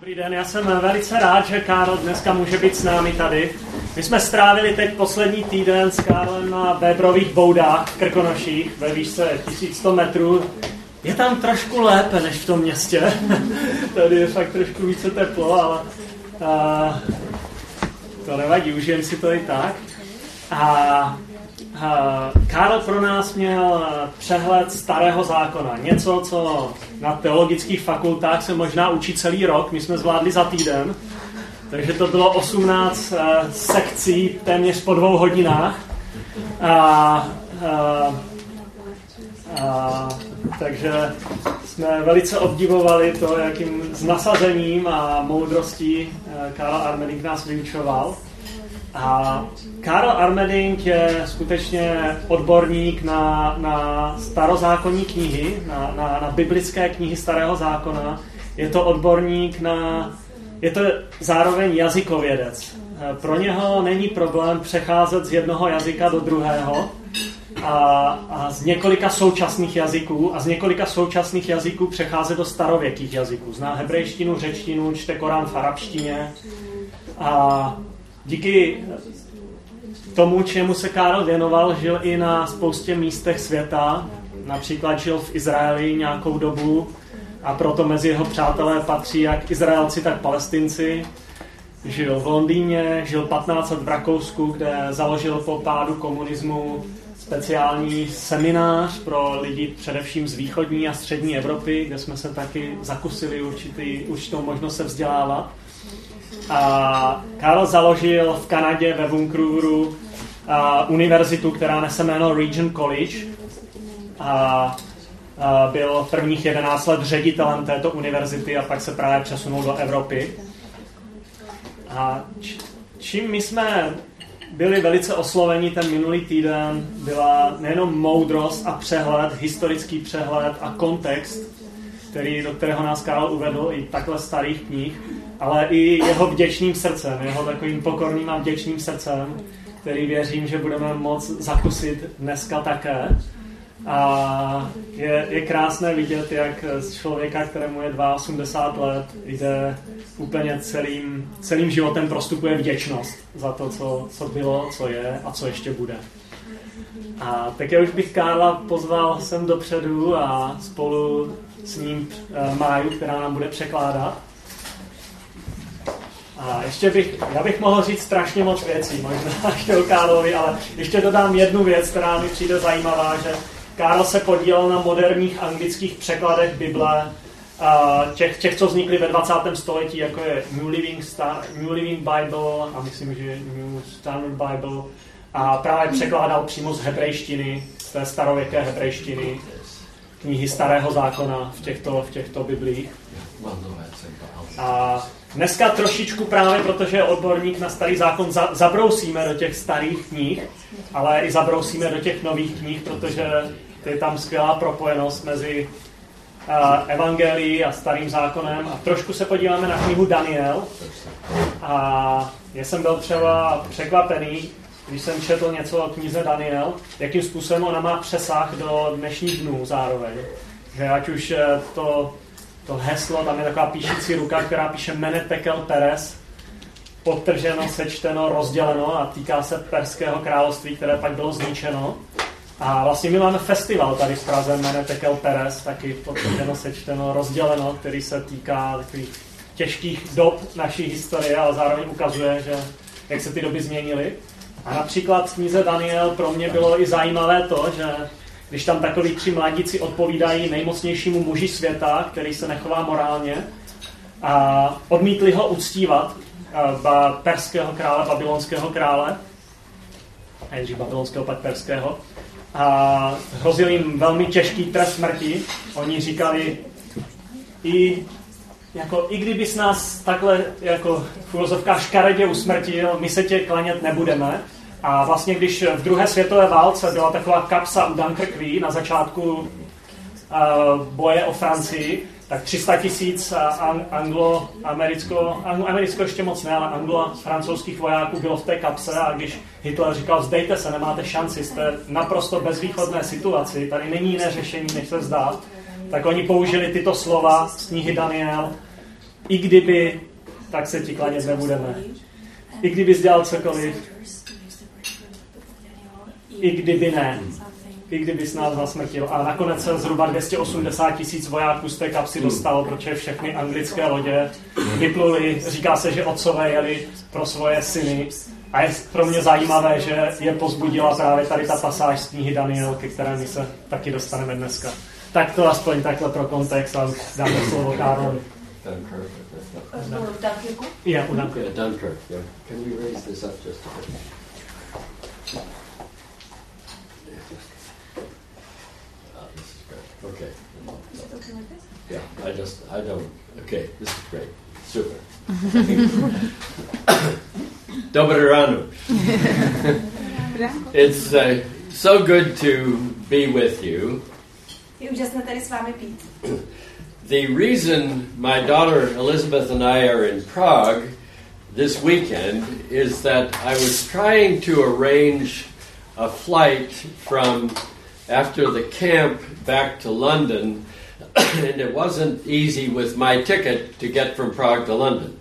Dobrý den, já jsem velice rád, že Karel dneska může být s námi tady. My jsme strávili teď poslední týden s Karlem na Bébrových boudách v Krkonoších ve výšce 1100 metrů. Je tam trošku lépe než v tom městě. Tady je fakt trošku více teplo, ale to nevadí, užijem si to i tak. A Karel pro nás měl přehled Starého zákona. Něco, co na teologických fakultách se možná učí celý rok. My jsme zvládli za týden. Takže to bylo 18 sekcí téměř po 2 hodinách. Takže jsme velice obdivovali to, jakým s nasazením a moudrostí Karel Armeník nás vyučoval. A Karel Armeník je skutečně odborník na starozákonní knihy, na biblické knihy Starého zákona. Je to odborník je to zároveň jazykovědec. Pro něho není problém přecházet z jednoho jazyka do druhého a z několika současných jazyků přecházet do starověkých jazyků. Zná hebrejštinu, řečtinu, čte Korán v arabštině a díky tomu, čemu se Karel věnoval, žil i na spoustě místech světa. Například žil v Izraeli nějakou dobu a proto mezi jeho přátelé patří jak Izraelci, tak Palestinci. Žil v Londýně, žil 15 let v Rakousku, kde založil po pádu komunismu speciální seminář pro lidi především z východní a střední Evropy, kde jsme se taky zakusili určitou možnost se vzdělávat. A Karel založil v Kanadě ve Vancouveru univerzitu, která nese jméno Regent College a byl prvních 11 let ředitelem této univerzity a pak se právě přesunul do Evropy. A čím my jsme byli velice osloveni ten minulý týden, byla nejenom moudrost a přehled, historický přehled a kontext, do kterého nás Karel uvedl i takhle starých knih, ale i jeho vděčným srdcem, jeho takovým pokorným a vděčným srdcem, který věřím, že budeme moct zakusit dneska také. A je krásné vidět, jak z člověka, kterému je 82 let, jde úplně celým životem prostupuje vděčnost za to, co bylo, co je a co ještě bude. A tak já už bych Karla pozval sem dopředu a spolu s ním Máju, která nám bude překládat. A ještě já bych mohl říct strašně moc věcí, možná Karlovi, ale ještě dodám jednu věc, která mi přijde zajímavá, že Karel se podílel na moderních anglických překladech Bible, těch, co vznikly ve 20. století, jako je New Living Bible a myslím, že New Standard Bible, a právě překládal přímo z hebrejštiny, z té starověké hebrejštiny, knihy Starého zákona v těchto biblích. A dneska trošičku právě, protože je odborník na Starý zákon, zabrousíme do těch starých knih, ale i zabrousíme do těch nových knih, protože je tam skvělá propojenost mezi evangelií a Starým zákonem. A trošku se podíváme na knihu Daniel. A já jsem byl třeba překvapený, když jsem četl něco o knize Daniel, jakým způsobem ona má přesah do dnešních dnů zároveň. Že ať už to heslo, tam je taková píšící ruka, která píše Mene Tekel Peres, podtrženo, sečteno, rozděleno a týká se Perského království, které pak bylo zničeno. A vlastně my máme festival tady v Praze Mene Tekel Peres, taky podtrženo, sečteno, rozděleno, který se týká takových těžkých dob naší historie, ale zároveň ukazuje, že jak se ty doby změnily. A například v knize Daniel pro mě bylo i zajímavé to, že když tam takoví 3 mladíci odpovídají nejmocnějšímu muži světa, který se nechová morálně, a odmítli ho uctívat perského krále, babylonského krále, nejdřív babylonského, pak perského, a hrozil jim velmi těžký trest smrti. Oni říkali, i kdyby s nás takhle jako filozofka škaredě usmrtil, my se tě klanět nebudeme. A vlastně když v druhé světové válce byla taková kapsa u Dunkerque na začátku boje o Francii, tak 300 000 anglo-americko ještě moc ne, ale anglo-francouzských vojáků bylo v té kapse a když Hitler říkal, vzdejte se, nemáte šanci, jste naprosto bezvýchodné situaci, tady není jiné řešení, než se vzdát, tak oni použili tyto slova z knihy Daniel I kdyby, tak se ti klanět nebudeme. I kdyby jsi dělal cokoliv. I kdyby ne. I kdyby jsi nás zasmrtil. A nakonec se zhruba 280 000 vojáků z té kapsy dostalo, protože všechny anglické lodě vypluly. Říká se, že otcové jeli pro svoje syny. A je pro mě zajímavé, že je pozbudila právě tady ta pasáž z knihy Daniel, ke které my se taky dostaneme dneska. Tak to aspoň takhle pro kontext a dáme slovo Karlovi. Dunkerque. Yeah, Dunkerque. Yeah. Can we raise this up just a bit? This is great. Okay. Yeah, I don't. Okay, this is great. Super. Dobré ráno. It's so good to be with you. Je úžasné tady s vámi být. The reason my daughter Elizabeth and I are in Prague this weekend is that I was trying to arrange a flight from after the camp back to London, and it wasn't easy with my ticket to get from Prague to London.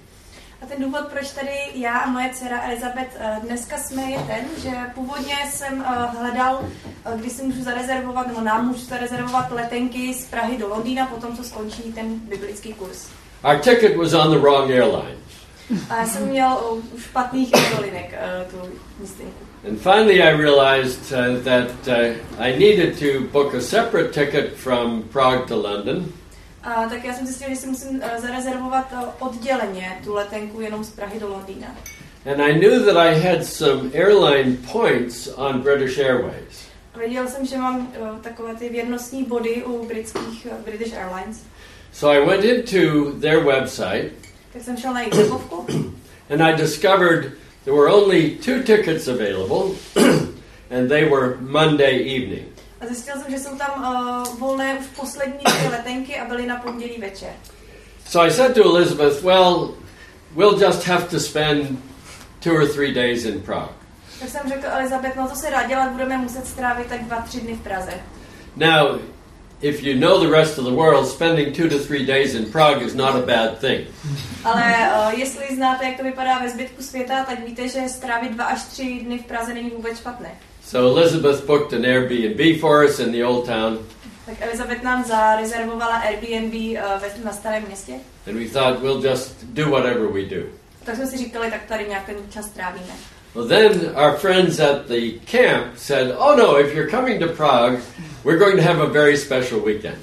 A ten důvod, proč tady já a moje dcera Elizabeth dneska jsme, je ten, že původně jsem hledal, kdy si můžu zarezervovat, nebo nám můžu zarezervovat letenky z Prahy do Londýna, potom co skončí ten biblický kurz. Our ticket was on the wrong airline. A já jsem měl u špatných aerolinek tu místenku. And finally I realized that I needed to book a separate ticket from Prague to London. A tak já jsem zjistil, že si musím zarezervovat odděleně tu letenku jenom z Prahy do Londýna. And I knew that I had some airline points on British Airways. Věděl jsem, že mám takové ty věrnostní body u britských British Airlines. So I went into their website. Tak jsem šel na jejich webovku. And I discovered there were only 2 tickets available and they were Monday evening. A zjistil jsem, že jsou tam volné už poslední 2 letenky a byly na pondělí večer. So I said to Elizabeth, well, we'll just have to spend 2 or 3 days in Prague. Tak jsem řekl Elizabeth, no to se dá dělat, budeme muset strávit tak 2-3 dny v Praze. Now, if you know the rest of the world, spending 2 to 3 days in Prague is not a bad thing. Ale jestli znáte, jak to vypadá ve zbytku světa, tak víte, že strávit 2 až 3 dny v Praze není vůbec špatné. So Elizabeth booked an Airbnb for us in the old town. Tak Elizabeth nám zarezervovala Airbnb na starém městě. And we thought we'll just do whatever we do. Tak jsme si říkali, tak tady nějaký čas trávíme. Well, then our friends at the camp said, "Oh no, if you're coming to Prague, we're going to have a very special weekend."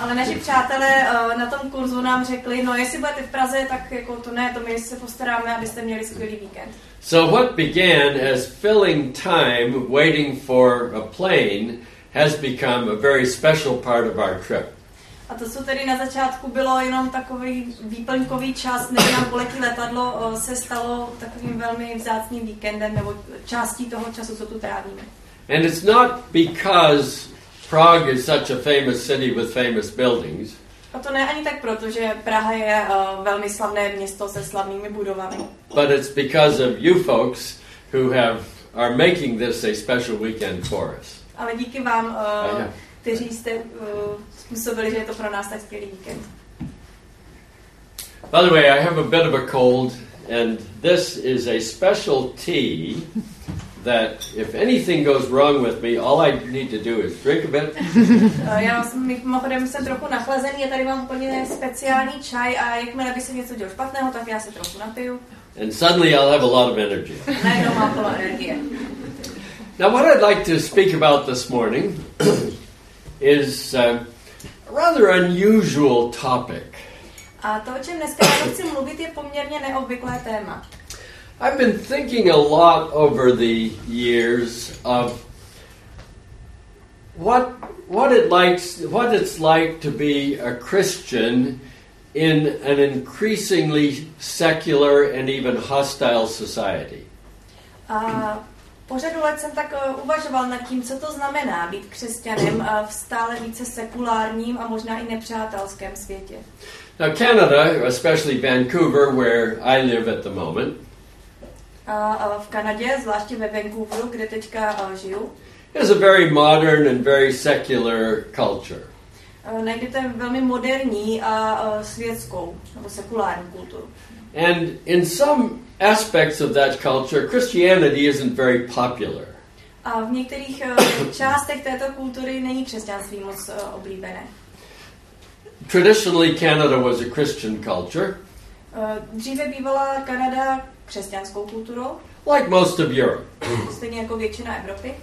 Ale naši přátelé na tom kurzu nám řekli, no jestli budete v Praze, tak jako to ne, to my se postaráme, abyste měli skvělý víkend. So what began as filling time waiting for a plane has become a very special part of our trip. A to, co tedy na začátku bylo jenom takový výplňkový čas, než nám poletí letadlo, se stalo takovým velmi vzácným víkendem nebo částí toho času, co tu trávíme. And it's not because Prague is such a famous city with famous buildings. A to ne ani tak proto, že Praha je velmi slavné město se slavnými budovami. But it's because of you folks who are making this a special weekend for us. Ale díky vám, kteří jste způsobili, že je to pro nás tak skvělý víkend. By the way, I have a bit of a cold, and this is a special tea. That if anything goes wrong with me, all I need to do is drink a bit. Já jsem trochu nachlazený, já tady mám úplně speciální čaj a jakmile by se něco dělo špatného, tak já se trochu napiju. And suddenly I'll have a lot of energy. Najednou mám plno energie. Now what I'd like to speak about this morning is a rather unusual topic. A to, o čem dneska chci mluvit, je poměrně neobvyklé téma. I've been thinking a lot over the years of what it's like to be a Christian in an increasingly secular and even hostile society. Po řadu let jsem tak uvažoval nad tím, co to znamená být křesťanem v stále více sekulárním a možná i nepřátelském světě. Now Canada, especially Vancouver, where I live at the moment. A v Kanadě, zvláště ve Vancouveru, kde teďka žiju. It's a very modern and very secular culture. najdete velmi moderní a světskou nebo sekulární kulturu. And in some aspects of that culture, Christianity isn't very popular. A v některých částech této kultury není křesťanství moc oblíbené. Traditionally, Canada was a Christian culture. Dříve bývala Kanada křesťanskou kulturou. Like most of Europe. Stejně jako většina Evropy.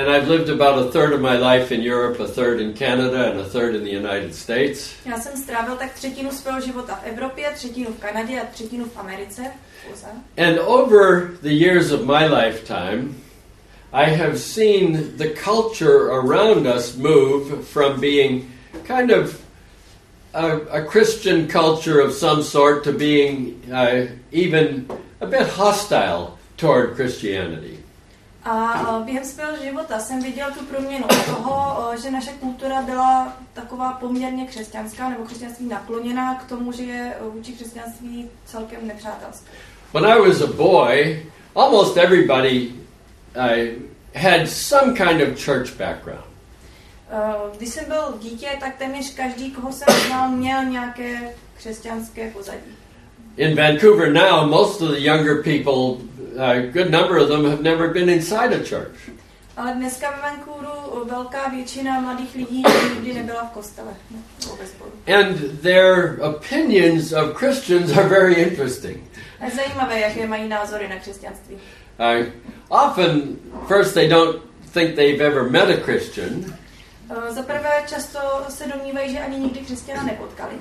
And I've lived about a third of my life in Europe, a third in Canada, and a third in the United States. Já jsem strávil tak třetinu svého života v Evropě, třetinu v Kanadě a třetinu v Americe. And over the years of my lifetime, I have seen the culture around us move from being kind of a Christian culture of some sort to being even a bit hostile toward Christianity. A během svého života jsem viděl tu proměnu toho, že naše kultura byla taková poměrně křesťanská nebo křesťanství nakloněná k tomu, že je vůči křesťanství celkem nepřátelské. When I was a boy, almost everybody had some kind of church background. Když jsem byl dítě, tak téměř každý, koho jsem znal, měl nějaké křesťanské pozadí. In Vancouver now, most of the younger people, a good number of them, have never been inside a church. Ale dneska v Vancouveru velká většina mladých lidí nikdy nebyla v kostele. And their opinions of Christians are very interesting. A zajímavé, jaké mají názory na křesťanství. Often, first they don't think they've ever met a Christian. Za prvé, často se domnívají, že ani nikdy křesťana nepotkali.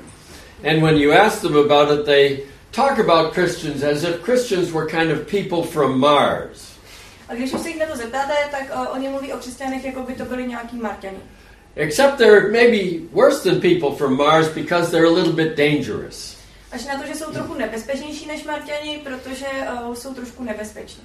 And when you ask them about it, they talk about Christians as if Christians were kind of people from Mars. A když se jich na to zeptáte, tak oni mluví o křesťanech, jako by to byli nějaký Marťani. Except they're maybe worse than people from Mars because they're a little bit dangerous. Až na to, že jsou trochu nebezpečnější než Marťani, protože jsou trošku nebezpeční.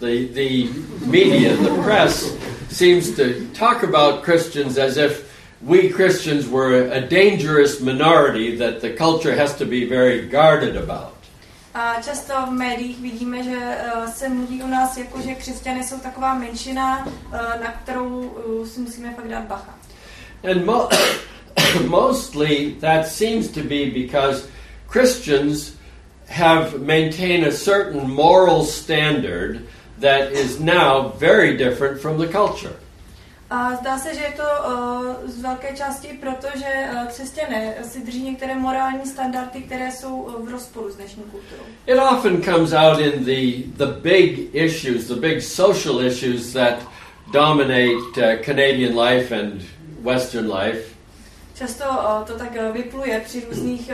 The media, the press, seems to talk about Christians as if we Christians were a dangerous minority that the culture has to be very guarded about. A často v médiích vidíme, že se mluví o nás jako, že křesťané jsou taková menšina, na kterou si musíme fakt dát bacha. And mostly that seems to be because Christians have maintained a certain moral standard that is now very different from the culture. A zdá se, že je to z velké části, protože křesťané si drží některé morální standardy, které jsou v rozporu s dnešní kulturou. It often comes out in the big issues, the big social issues that dominate Canadian life and Western life. Často to tak vypluje při různých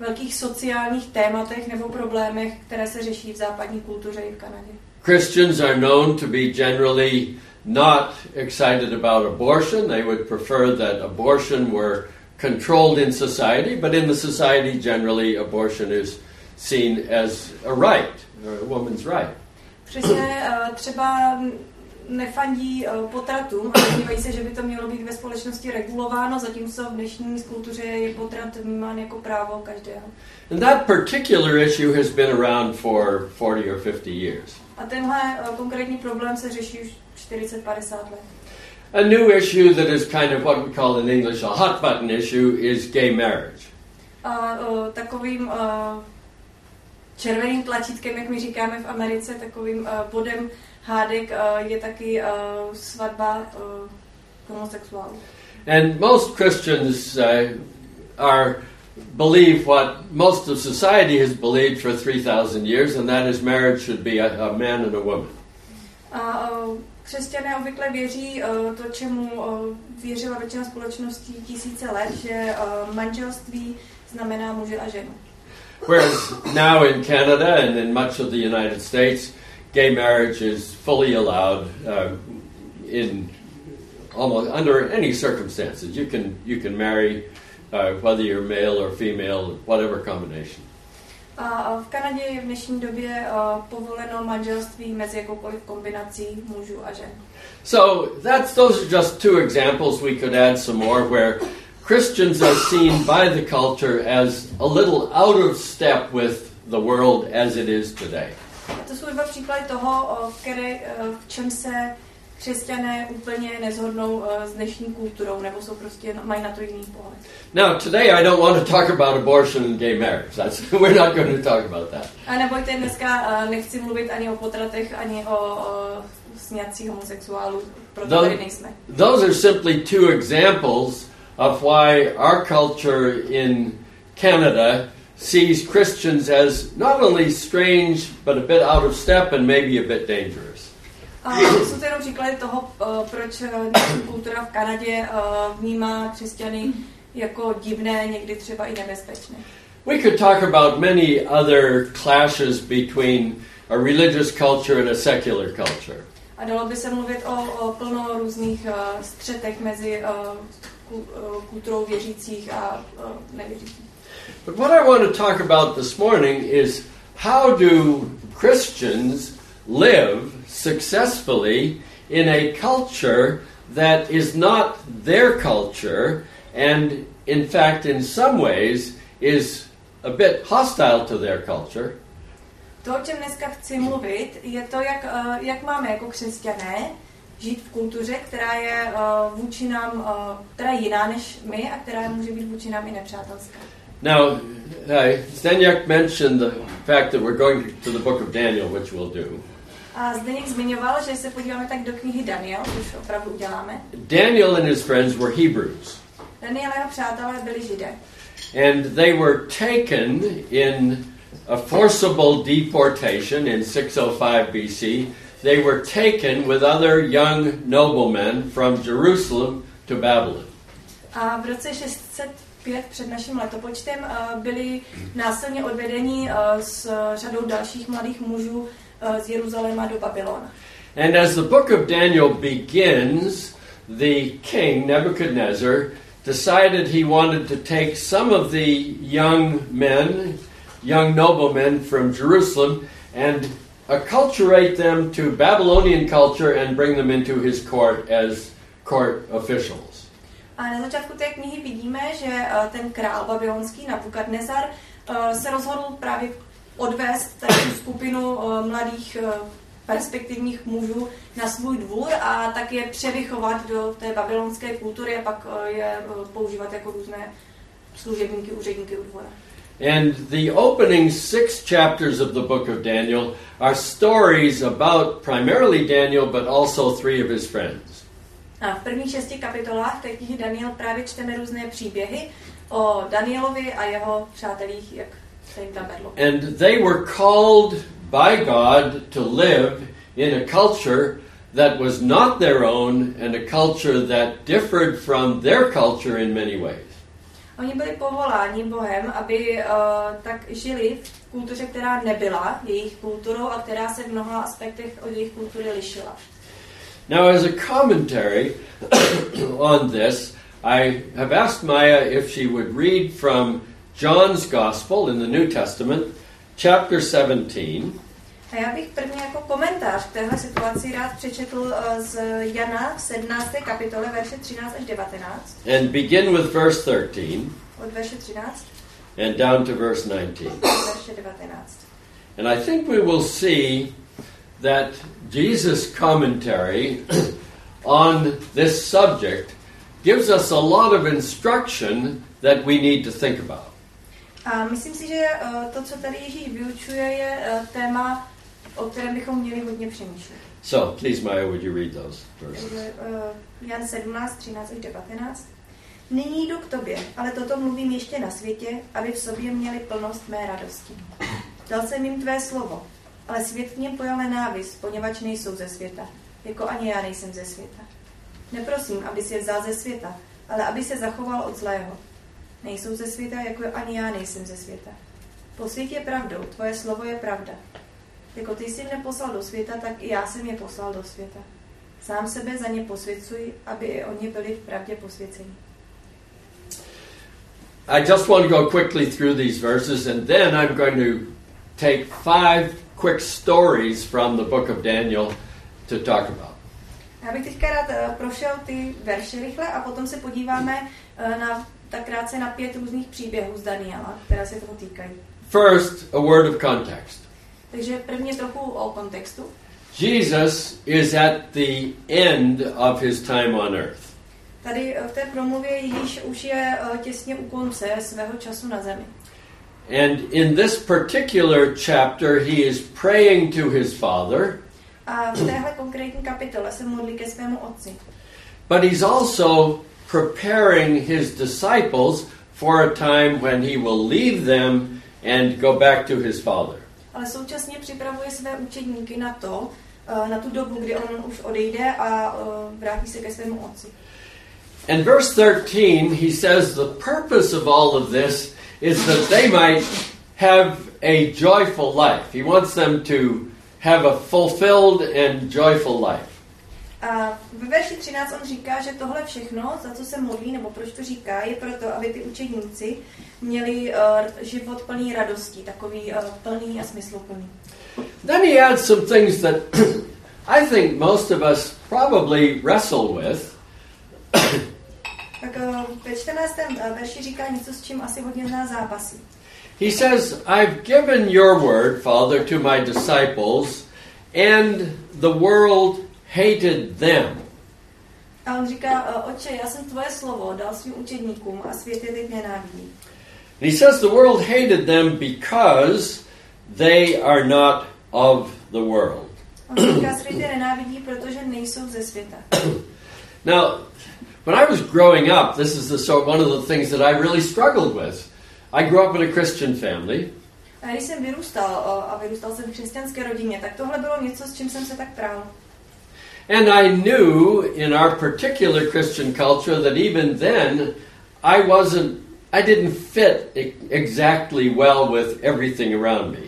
velkých sociálních tématech nebo problémech, které se řeší v západní kultuře i v Kanadě. Christians are known to be generally not excited about abortion. They would prefer that abortion were controlled in society, but in the society generally abortion is seen as a right, a woman's right. Přesně, třeba nefandí potratům a domnívají se, že by to mělo být ve společnosti regulováno, zatímco v dnešní kultuře je potrat vnímán jako právo každého. And that particular issue has been around for 40 or 50 years. A tenhle konkrétní problém se řeší už 40-50 let. A new issue that is kind of what we call in English a hot button issue is gay marriage. A takovým červeným tlačítkem, jak my říkáme v Americe, takovým bodem hádek je taky svatba homosexuálů. And most Christians believe what most of society has believed for 3,000 years, and that is marriage should be a man and a woman. Křesťané obvykle věří to, čemu věřila většina společností tisíce let, že manželství znamená muže a ženu. Whereas now in Canada and in much of the United States, gay marriage is fully allowed in almost under any circumstances. You can marry whether you're male or female, whatever combination. A v Kanadě je v dnešní době povoleno manželství mezi jakoukoliv kombinací mužů a žen. So those are just two examples. We could add some more where Christians are seen by the culture as a little out of step with the world as it is today. To jsou dva příklady toho, v čem se křesťané úplně nezhodnou s dnešní kulturou, nebo jsou prostě mají na to jiný pohled. Now today I don't want to talk about abortion and gay marriage. We're not going to talk about that. A nebojte, dneska nechci mluvit ani o potratech, ani o sňatcích homosexuálů, proto tady nejsme. Those are simply two examples of why our culture in Canada sees Christians as not only strange but a bit out of step and maybe a bit dangerous. Jsou to jenom příklady toho, proč kultura v Kanadě vnímá křesťany jako divné, někdy třeba i nebezpečné. We could talk about many other clashes between a religious culture and a secular culture. A dalo by se mluvit o plno různých střetech mezi kulturou věřících a nevěřících. But what I want to talk about this morning is how do Christians live successfully in a culture that is not their culture and in fact in some ways is a bit hostile to their culture. To, o čem dneska chci mluvit, je to, jak máme jako křesťané žít v kultuře, která je vůči nám, která je jiná než my a která může být vůči nám i nepřátelská. Now, Zdeněk mentioned the fact that we're going to the book of Daniel, which we'll do. A Zdeněk zmiňoval, že se podíváme tak do knihy Daniel, což opravdu uděláme. Daniel and his friends were Hebrews. Daniel a jeho přátelé byli Židé. And they were taken in a forcible deportation in 605 BC. They were taken with other young noblemen from Jerusalem to Babylon. A v roce 605 před naším letopočtem byli násilně odvedeni s řadou dalších mladých mužů z Jeruzaléma do Babylona. And as the book of Daniel begins, the king Nebuchadnezzar decided he wanted to take some of the young noblemen from Jerusalem and acculturate them to Babylonian culture and bring them into his court as court officials. A na začátku té knihy vidíme, že ten král babylonský Nabukadnezar se rozhodl právě odvést takovou skupinu mladých perspektivních mužů na svůj dvůr a tak je převychovat do té babylonské kultury a pak je používat jako různé služebníky, úředníky u dvora. And the opening six chapters of the book of Daniel are stories about primarily Daniel, but also three of his friends. A v prvních 6 kapitolách té knihy Daniel právě čteme různé příběhy o Danielovi a jeho přátelích, jak se jim tam vedlo. And they were called by God to live in a culture that was not their own and a culture that differed from their culture in many ways. Oni byli povoláni Bohem, aby tak žili v kultuře, která nebyla jejich kulturou a která se v mnoha aspektech od jejich kultury lišila. Now as a commentary on this, I have asked Maya if she would read from John's Gospel in the New Testament, chapter 17. A já bych první jako komentář k téhle situaci rád přečetl z Jana v 17. kapitole verše 13 až 19. And begin with verse 13. Od verše 13. And down to verse 19. Verše 19. And I think we will see that Jesus' commentary on this subject gives us a lot of instruction that we need to think about. A myslím si, že to, co tady Ježíš vyučuje, je téma, o kterém bychom měli hodně přemýšlet. So, please, Maya, would you read those verses? Jan 17, 13 až 19. Nyní jdu k tobě, ale toto mluvím ještě na světě, aby v sobě měli plnost mé radosti. Dal jsem jim tvé slovo, ale svět k něm pojal nenávist, poněvadž nejsou ze světa, jako ani já nejsem ze světa. Neprosím, aby si je vzal ze světa, ale aby se zachoval od zlého. Nejsou ze světa, jako ani já nejsem ze světa. Posvěť je pravdou, tvoje slovo je pravda. Jako ty jsi mě poslal do světa, tak i já jsem je poslal do světa. Sám sebe za ně posvěcuj, aby i oni byli v pravdě posvěceni. I just want to go quickly through these verses and then I'm going to take 5 quick stories from the book of Daniel to talk about. Já bych teďka rád prošel ty verše rychle a potom se podíváme na tak krátce na 5 různých příběhů z Daniela, které se toho týkají. First, a word of context. Takže prvně trochu o kontextu. Jesus is at the end of his time on earth. Tady v té promluvě Ježíš už je těsně u konce svého času na zemi. And in this particular chapter he is praying to his father. A v téhle konkrétní kapitole se modlí ke svému otci. But he's also preparing his disciples for a time when he will leave them and go back to his father. Ale současně připravuje své učedníky na to, na tu dobu, kdy on už odejde a vrátí se ke svému otci. In verse 13 he says the purpose of all of this is that they might have a joyful life. He wants them to have a fulfilled and joyful life. A ve verši 13 on říká, že tohle všechno, za co se modlí, nebo proč to říká, je proto, aby ty učedníci měli život plný radosti, takový plný a smysluplný. Then he adds some things that I think most of us probably wrestle with. Tak ve 14. verši říká něco, s čím asi hodně z nás zápasí. He says, I've given your word, Father, to my disciples, and the world hated them. A on říká, Otče, já jsem tvoje slovo dal svým učedníkům a svět je teď nenávidí. He says the world hated them because they are not of the world. On říká, svět je nenávidí, protože nejsou ze světa. Now, when I was growing up, this is one of the things that I really struggled with. I grew up in a Christian family. A když jsem vyrůstal a vyrůstal jsem v křesťanské rodině, tak tohle bylo něco, s čím jsem se tak prál. And I knew in our particular Christian culture that even then I didn't fit exactly well with everything around me.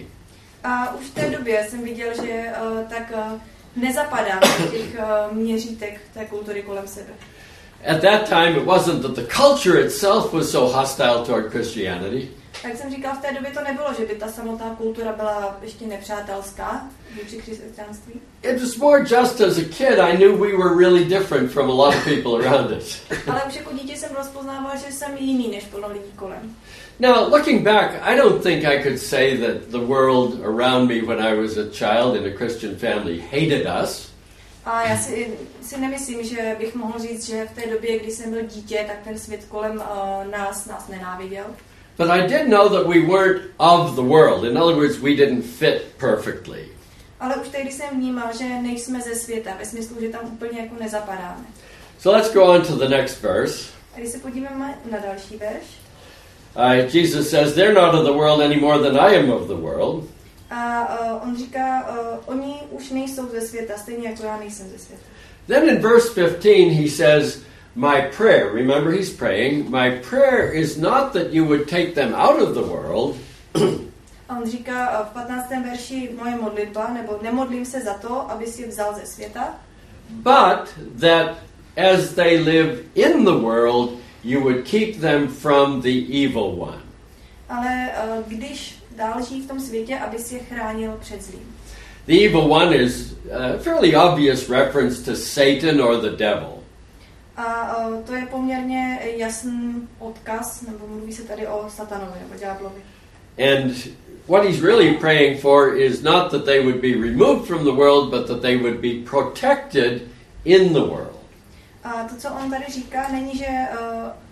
A už v té době jsem viděl, že tak nezapadám do těch měřítek té kultury kolem sebe. At that time it wasn't that the culture itself was so hostile toward Christianity. Tak jsem říkal, v té době to nebylo, že by ta samotná kultura byla ještě nepřátelská vůči křesťanství. It was more just as a kid I knew we were really different from a lot of people around us. Ale už jako dítě jsem rozpoznával, že jsem jiný než plno lidí kolem. Now, looking back, I don't think I could say that the world around me when I was a child in a Christian family hated us. A já si nemyslím, že bych mohl říct, že v té době, kdy jsem byl dítě, tak ten svět kolem nás nenáviděl. But I did know that we weren't of the world. In other words, we didn't fit perfectly. Ale už tehdy jsem vnímal, že nejsme ze světa, ve smyslu, že tam úplně jako nezapadáme. So let's go on to the next verse. A když se podíváme na další verš. Jesus says, they're not of the world any more than I am of the world. A on říká, oni už nejsou ze světa, stejně jako já nejsem ze světa. Then in verse 15 he says, my prayer, remember he's praying, my prayer is not that you would take them out of the world. On říká v 15. verši, moje modlitba, nebo nemodlím se za to, aby si je vzal ze světa. But that as they live in the world, you would keep them from the evil one. Ale když dál žijí v tom světě, aby si je chránil před zlým. The evil one is a fairly obvious reference to Satan or the devil. A to je poměrně jasný odkaz, nebo mluví se tady o satanovi nebo ďáblovi. And what he's really praying for is not that they would be removed from the world, but that they would be protected in the world. A to, co on tady říká, není, že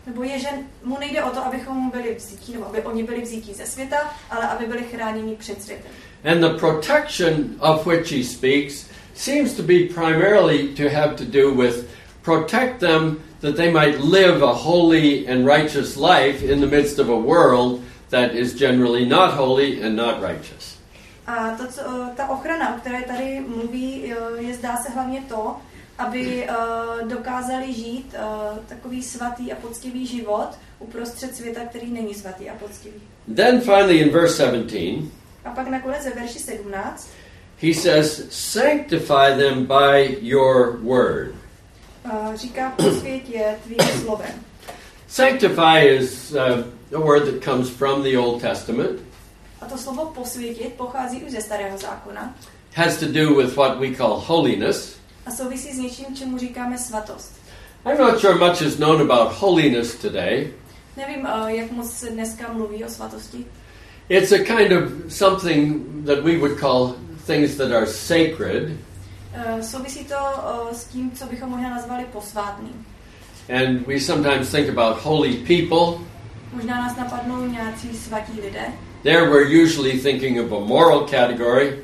nebo je, že mu nejde o to, abychom byli vzítí, nebo aby oni byli vzítí ze světa, ale aby byli chráněni před světem. And the protection of which he speaks seems to be primarily to have to do with protect them that they might live a holy and righteous life in the midst of a world that is generally not holy and not righteous. A to, ta ochrana, o které tady mluví, je zdá se hlavně to, aby dokázali žít takový svatý a poctivý život uprostřed světa, který není svatý a poctivý. Then finally in verse 17. A pak nakonec ve verši 17. He says, sanctify them by your word. Říká, posvěť je tvým slovem. Sanctify is a word that comes from the Old Testament. A to slovo posvětit pochází už ze Starého zákona. Has to do with what we call holiness. A souvisí s něčím, čemu říkáme svatost. I'm not sure much is known about holiness today. Nevím, jak moc se dneska mluví o svatosti. It's a kind of something that we would call things that are sacred. Souvisí to s tím, co bychom možná nazvali posvátný. And we sometimes think about holy people. Možná nás napadnou nějací svatí lidé. There we're usually thinking of a moral category.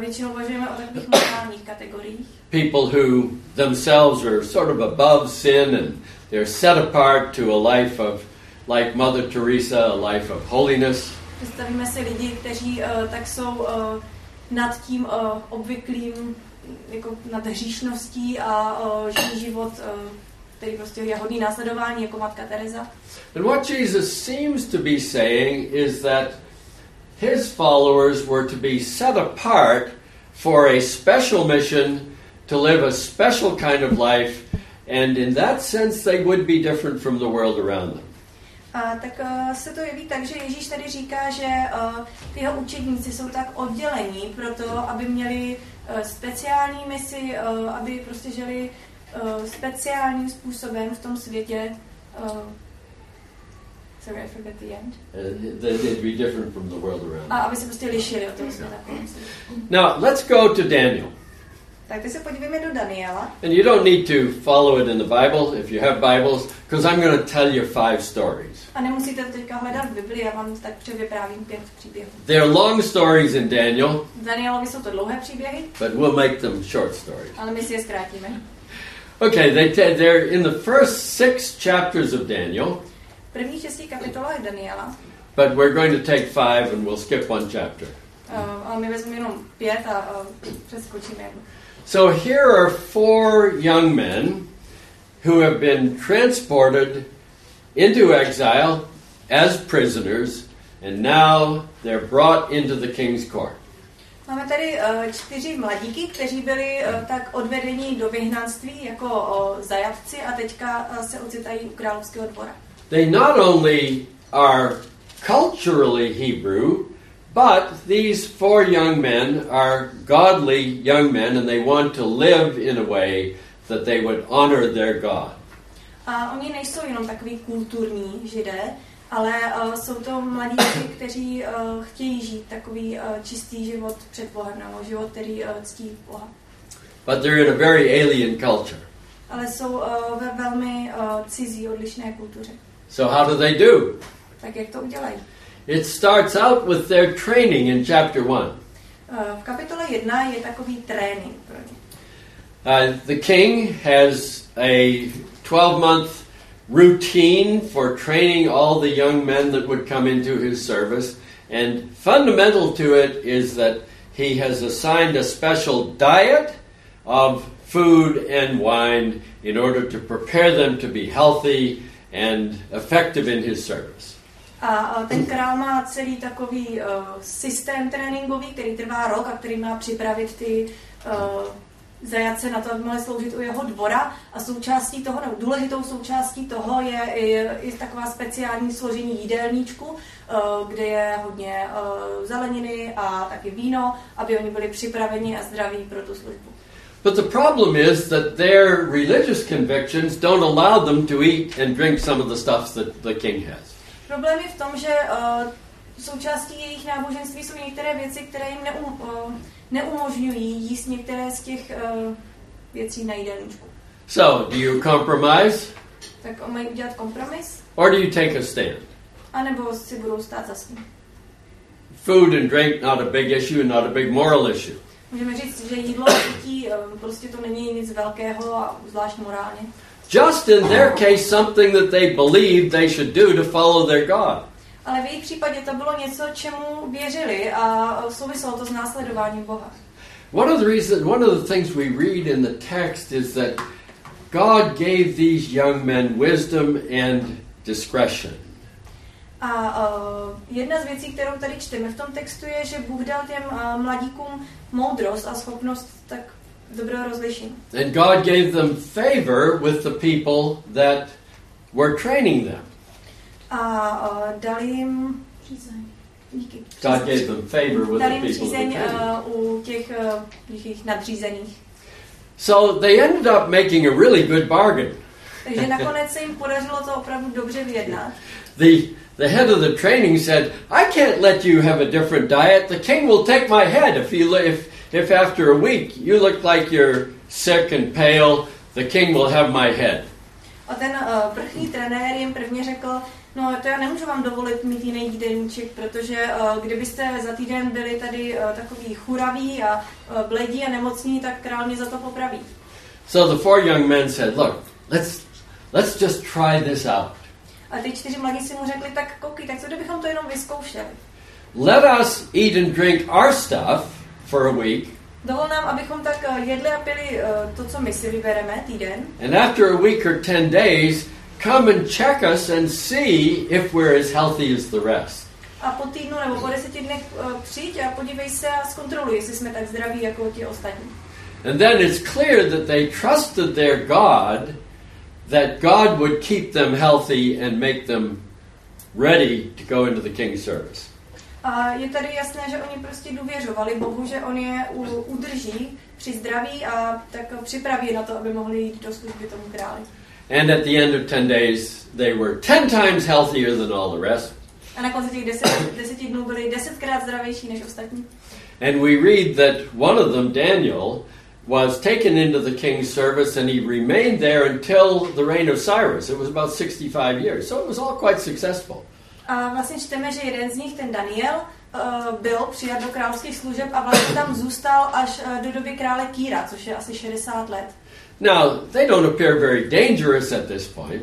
Většinou uvažujeme o takových morálních kategoriích. People who themselves are sort of above sin and they're set apart to a life of, like Mother Teresa, a life of holiness. Představíme si lidi, kteří tak jsou nad tím obvyklým, jako nad hříšností a žijí život, který prostě je hodný následování, jako Matka Teresa. And what Jesus seems to be saying is that his followers were to be set apart for a special mission, to live a special kind of life, and in that sense they would be different from the world around them. A tak se to jeví tak, že Ježíš tady říká, že ty jeho učedníci jsou tak oddělení proto, aby měli speciální misi, aby prostě žili speciálním způsobem v tom světě. Sorry, I forgot the end. They'd be different from the world around them. A aby se prostě lišili od toho světa. Now, let's go to Daniel. Tak teď se podívejme do Daniela. And you don't need to follow it in the Bible if you have Bibles, because I'm going to tell you 5 stories. A nemusíte teďka hledat v Biblii, já vám tak převyprávím 5 příběhů. They're long stories in Daniel. Danielovi jsou to dlouhé příběhy. But we'll make them short stories. Ale my si je zkrátíme. Okay, they're in the first 6 chapters of Daniel. Prvních 6 kapitolách Daniela. But we're going to take 5 and we'll skip 1 chapter. Ale my vezmeme jenom 5 a přeskočíme jedno. So here are 4 young men who have been transported into exile as prisoners, and now they're brought into the king's court. Máme tady 4 mladíky, kteří byli tak odvedeni do vyhnanství jako zajatci a teďka se ocitají u královského dvora. They not only are culturally Hebrew, but these 4 young men are godly young men, and they want to live in a way that they would honor their God. A oni nejsou jenom takoví kulturní Židé, ale jsou to mladíci, kteří chtějí žít takový čistý život před Bohem, nebo život, který ctí Boha. But they're in a very alien culture. Ale jsou ve velmi cizí, odlišné kultuře. So how do they do? Tak jak to udělají? It starts out with their training in chapter 1. V kapitole 1 je takový trénink pro ně. The king has a 12-month routine for training all the young men that would come into his service, and fundamental to it is that he has assigned a special diet of food and wine in order to prepare them to be healthy and effective in his service. A ten král má celý takový systém tréninkový, který trvá rok a který má připravit ty zajatce na to, aby mohli sloužit u jeho dvora. A součástí toho, nebo důležitou součástí toho je i taková speciální složení jídelníčku, kde je hodně zeleniny a taky víno, aby oni byli připraveni a zdraví pro tu službu. But the problem is that their religious convictions don't allow them to eat and drink some of the stuff that the king has. Problém je v tom, že součástí jejich náboženství jsou některé věci, které jim neumožňují jíst některé z těch věcí na jídelníčku. So, do you compromise? Tak mají udělat kompromis? Or do you take a stand? A nebo si budou stát za svým. Food and drink not a big issue and not a big moral issue. Můžeme říct, že jídlo a pití prostě to není nic velkého a zvlášť morálně. Just in their case, something that they believed they should do to follow their God. Ale v jejich případě to bylo něco, čemu věřili a souviselo to s následováním Boha. One of the things we read in the text is that God gave these young men wisdom and discretion. A jedna z věcí, kterou tady čteme v tom textu, je, že Bůh dal těm mladíkům moudrost a schopnost tak dobrého rozlišení. And God gave them favor with the people that were training them. A dal jim přízeň. God gave them favor with the people that were training u těch jejich nadřízených. So they ended up making a really good bargain. Takže nakonec se jim podařilo to opravdu dobře vyjednat. The head of the training said, "I can't let you have a different diet. The king will take my head if you if If after a week you look like you're sick and pale, the king will have my head. A ten vrchní trenér jim prvně řekl, no to já nemůžu vám dovolit mít jiný jídelníček, protože kdybyste za týden byli tady takový churaví a bledí a nemocní, tak král mě za to popraví. So the four young men said, look, let's just try this out. A ty čtyři mladí si mu řekli, tak koukej, tak co kdybychom to jenom vyzkoušeli? Let us eat and drink our stuff for a week. Dovol nám, abychom tak jedli a pili to, co my si vybereme týden. And after a week or 10 days, come and check us and see if we're as healthy as the rest. A po týdnu nebo po 10 dnech přijď a podívej se a zkontroluj, jestli jsme tak zdraví jako ti ostatní. And then it's clear that they trusted their God, that God would keep them healthy and make them ready to go into the king's service. A je tady jasné, že oni prostě důvěřovali Bohu, že on je udrží při zdraví a tak připraví na to, aby mohli jít do služby tomu králi. And at the end of 10 days, they were 10 times healthier than all the rest. A na konci těch 10 dnů byli 10krát zdravější než ostatní. And we read that one of them, Daniel, was taken into the king's service and he remained there until the reign of Cyrus. It was about 65 years, so it was all quite successful. A vlastně čteme, že jeden z nich, ten Daniel, byl přijat do královských služeb a vlastně tam zůstal až do doby krále Kýra, což je asi 60 let. Now, they don't appear very dangerous at this point.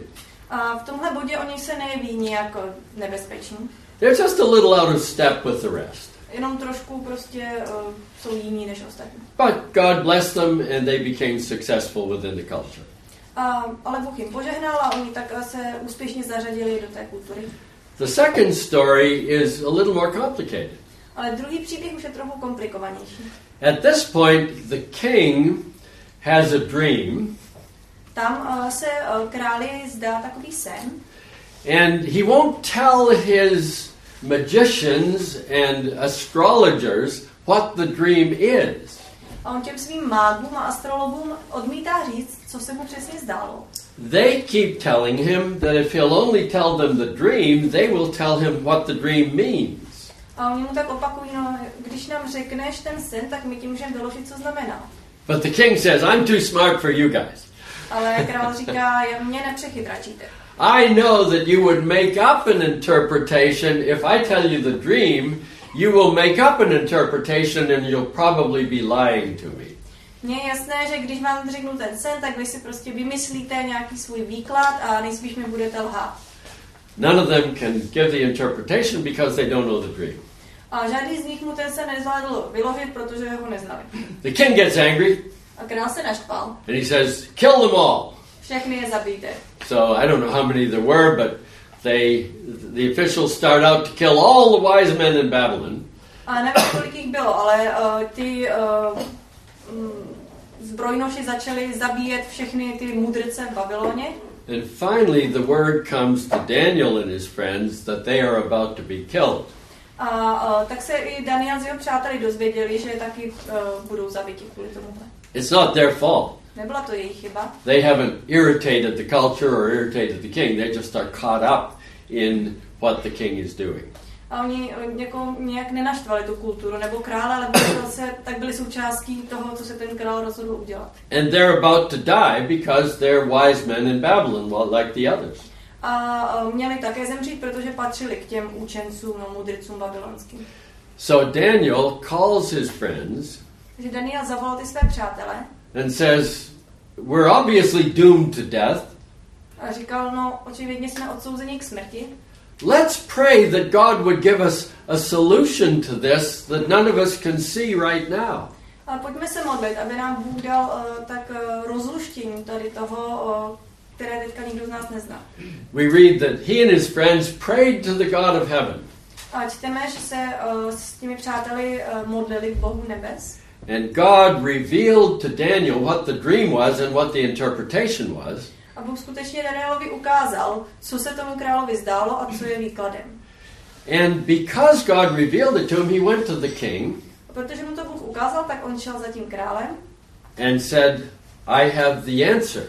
A v tomhle bodě oni se nejeví nějak nebezpeční. They're just a little out of step with the rest. Jenom trošku prostě jsou jiní než ostatní. But God blessed them and they became successful within the culture. Ale Bůh jim požehnal a oni tak se úspěšně zařadili do té kultury. The second story is a little more complicated. Ale druhý příběh už je trochu komplikovanější. At this point, the king has a dream. Tam se králi zdá takový sen. And he won't tell his magicians and astrologers what the dream is. A on těm svým mágům a astrologům odmítá říct, co se mu přesně zdálo. They keep telling him that if he'll only tell them the dream, they will tell him what the dream means. A oni mu tak opakují, no, když nám řekneš ten sen, tak my ti můžeme doložit, co znamená. But the king says, I'm too smart for you guys. Ale král říká, mě nepřechytračíte. I know that you would make up an interpretation. If I tell you the dream, you will make up an interpretation and you'll probably be lying to me. Mně je jasné, že když vám řeknu ten sen, tak vy si prostě vymyslíte nějaký svůj výklad a nejspíš mi budete lhát. None of them can give the interpretation because they don't know the dream. A žádný z nich mu ten sen nezvládl vylovit, protože ho neznali. The king gets angry. A král se naštval. And he says, kill them all. Všechny je zabijte. So I don't know how many there were, but the officials start out to kill all the wise men in Babylon. A nevím, kolik jich bylo, ale zbrojnoši začali zabíjet všechny ty mudrce v Babyloně. And finally the word comes to Daniel and his friends that they are about to be killed. A tak se i Daniel s jeho přáteli dozvěděli, že taky budou zabiti kvůli tomuhle. It's not their fault. Nebyla to jejich chyba. They haven't irritated the culture or irritated the king. They just are caught up in what the king is doing. A oni nějak nenaštvali tu kulturu nebo krále, ale tak byli součástí toho, co se ten král rozhodl udělat. And they're about to die because they're wise men in Babylon, like the others. A měli také zemřít, protože patřili k těm učencům, mudrcům babylonským. So Daniel calls his friends. Takže Daniel zavolal ty své přátele. And says, we're obviously doomed to death. A říkal, no, očividně jsme odsouzeni k smrti. Let's pray that God would give us a solution to this that none of us can see right now. A pojďme se modlit, aby nám Bůh dal tak rozluštění tady toho, které teďka nikdo z nás nezná. We read that he and his friends prayed to the God of heaven. A čteme, že se s těmi přáteli modlili k Bohu nebes. And God revealed to Daniel what the dream was and what the interpretation was. A Bůh skutečně Danielovi ukázal, co se tomu královi zdálo a co je výkladem. And because God revealed it to him, he went to the king. A protože mu to Bůh ukázal, tak on šel za tím králem. And said, I have the answer.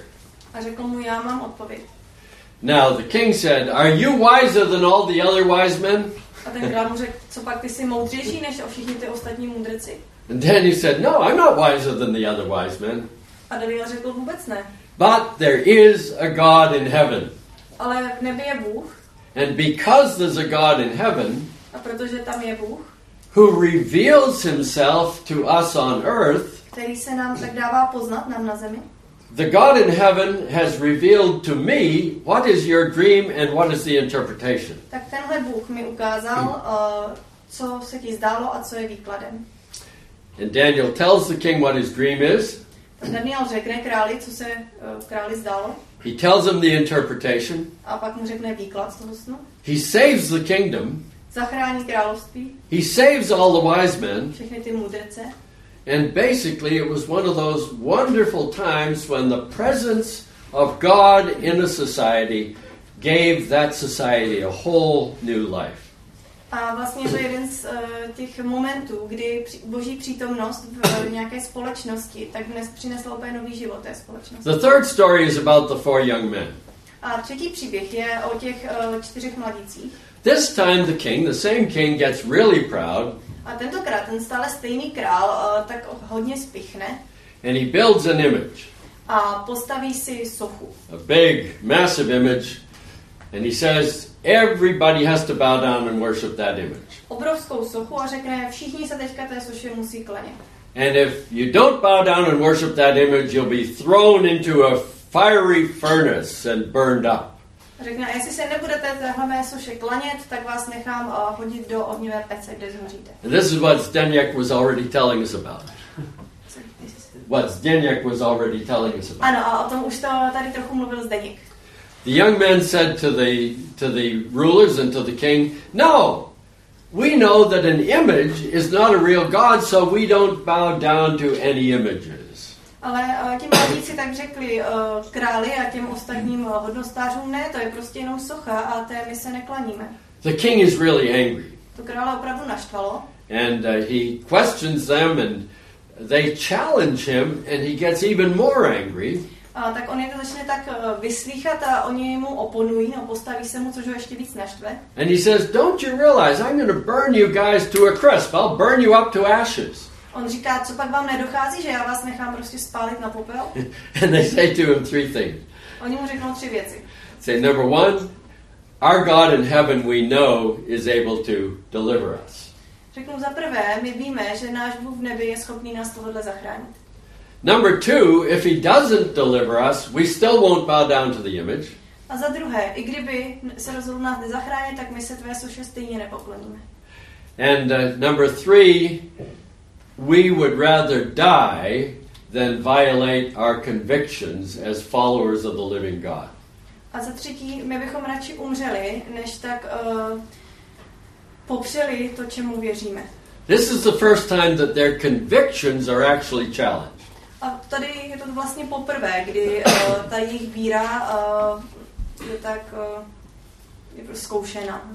A řekl mu, já mám odpověď. Now the king said, are you wiser than all the other wise men? A ten král mu řekl, co pak ty jsi moudřejší než všichni ty ostatní mudrci? And Daniel said, no, I'm not wiser than the other wise men. A Daniel řekl, vůbec ne. But there is a God in heaven. Ale v nebi je Bůh. And because there's a God in heaven, a protože tam je Bůh, who reveals himself to us on earth, který se nám tak dává poznat nám na zemi. The God in heaven has revealed to me what is your dream and what is the interpretation. Tak tenhle Bůh mi ukázal, co se ti zdálo a co je výkladem. And Daniel tells the king what his dream is. Daniel řekne králi, co se králi zdálo. He tells him the interpretation. A pak mu řekne výklad toho snu. He saves the kingdom. Zachrání království. He saves all the wise men. Všechny ty mudrce. And basically it was one of those wonderful times when the presence of God in a society gave that society a whole new life. A vlastně to je jeden z těch momentů, kdy Boží přítomnost v nějaké společnosti tak dnes přinesla úplně nový život té společnosti. The third story is about the four young men. A třetí příběh je o těch čtyřech mladících. This time the king, the same king, gets really proud. A tentokrát ten stále stejný král tak hodně spichne. And he builds an image. A postaví si sochu. A big, massive image. And he says, everybody has to bow down and worship that image. Obrovskou sochu a řekne, všichni se teďka té soše musí klanět. And if you don't bow down and worship that image, you'll be thrown into a fiery furnace and burned up. Řekne, jestli se nebudete téhle mé soše klanět, tak vás nechám hodit do ohnivé pece, kde zhoříte. And this is what Zdeněk was already telling us about. What Zdeněk was already telling us about. Ano, a o tom už to tady trochu mluvil Zdeněk. The young men said to the rulers and to the king, no, we know that an image is not a real God, so we don't bow down to any images. Ale ti mladíci tak řekli králi a těm ostatním hodnostářům, ne, to je prostě jenom socha a té my se neklaníme. The king is really angry. To krále opravdu naštvalo. And he questions them and they challenge him and he gets even more angry. A tak on je to začne tak vyslýchat a oni mu oponují, no postaví se mu, což ho ještě víc naštve. And he says, don't you realize I'm going to burn you guys to a crisp. I'll burn you up to ashes. On říká, co pak vám nedochází, že já vás nechám prostě spálit na popel? And they say to him three things. Oni mu řeknou tři věci. Say number one, our God in heaven we know is able to deliver us. Řeknou za prvé, my víme, že náš Bůh v nebi je schopný nás tohodle zachránit. Number two, if he doesn't deliver us, we still won't bow down to the image. A za druhé, i kdyby se rozhodl nás nezachránit, tak my se tvé soše stejně nepokloníme. And number three, we would rather die than violate our convictions as followers of the living God. A za třetí, my bychom radši umřeli, než tak popřeli to, čemu věříme. This is the first time that their convictions are actually challenged. A tady je to vlastně poprvé, kdy ta jejich víra je tak je prostě zkoušena.